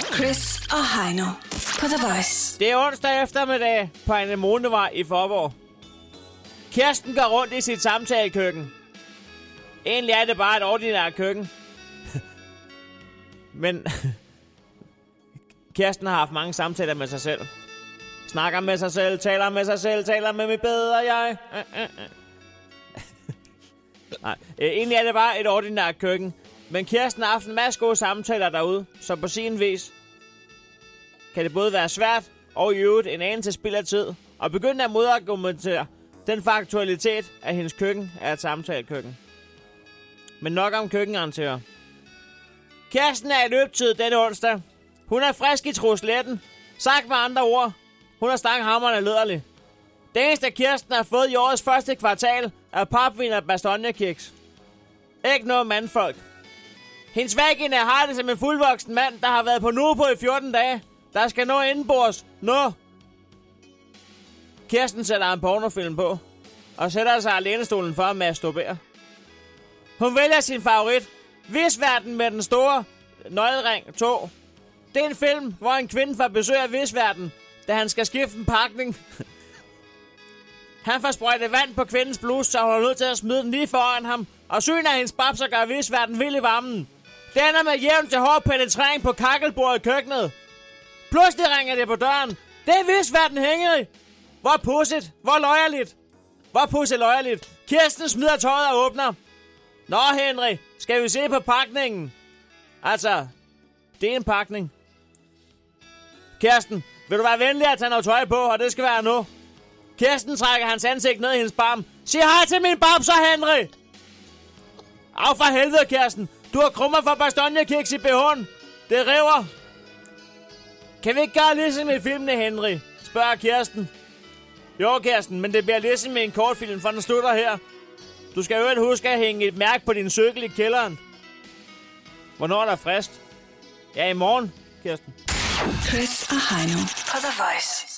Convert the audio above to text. Chris og Heino på The Voice. Det er onsdag eftermiddag på Anemonevej i Forborg. Kirsten går rundt i sit samtalekøkken. Egentlig er det bare et ordinært køkken. Men Kirsten har haft mange samtaler med sig selv. Snakker med sig selv, taler med sig selv, taler med mit bedre jeg. Nej, egentlig er det bare et ordinært køkken. Men Kirsten har haft en masse gode samtaler derude, så på sin vis kan det både være svært og i øvrigt en anelse spild af tid og begynde at modargumentere den faktualitet, at hendes køkken er et samtalekøkken. Men nok om køkkenarrangører. Kirsten er i løbetid denne onsdag. Hun er frisk i trusletten. Sagt med andre ord, hun er stanghamrende lederlig. Det eneste, Kirsten har fået i årets første kvartal, er papvin og bastonjekiks. Ikke noget mandfolk. Hendes vagina har det som en fuldvoksen mand, der har været på Nupo i 14 dage. Der skal nå indenbords. Nu! Kirsten sætter en pornofilm på, og sætter sig alænestolen for at masturbere. Hun vælger sin favorit, Visverden med den store nøglering 2. Det er en film, hvor en kvinde får besøg af Visverden, da han skal skifte en pakning. Han får sprøjtet vand på kvindens bluse, så hun er nødt til at smide den lige foran ham, og syner hendes babser gør Visverden vild i varmen. Det ender med jævn til hård penetrering på kakkelbordet i køkkenet. Pludselig ringer det på døren. Det er Visverden hængeri. Hvor pusset, hvor løjerligt. Hvor pusset løjerligt. Kirsten smider tøjet og åbner. Nå, Henry, skal vi se på pakningen? Altså, det er en pakning. Kirsten, vil du være venlig at tage noget tøj på, og det skal være nu. Kirsten trækker hans ansigt ned i hendes barm. Sig hej til min barm, så Henry! Af for helvede, Kirsten. Du har krummer for bastonjekiks i BH'en. Det river. Kan vi ikke gøre ligesom i filmene, Henry? Spørger Kirsten. Jo, Kirsten, men det bliver ligesom i en kortfilm, for den slutter her. Du skal øvrigt huske at hænge et mærke på din cykel i kælderen. Hvornår er der frist? Ja, i morgen, Kirsten. Chris og Heino på The Voice.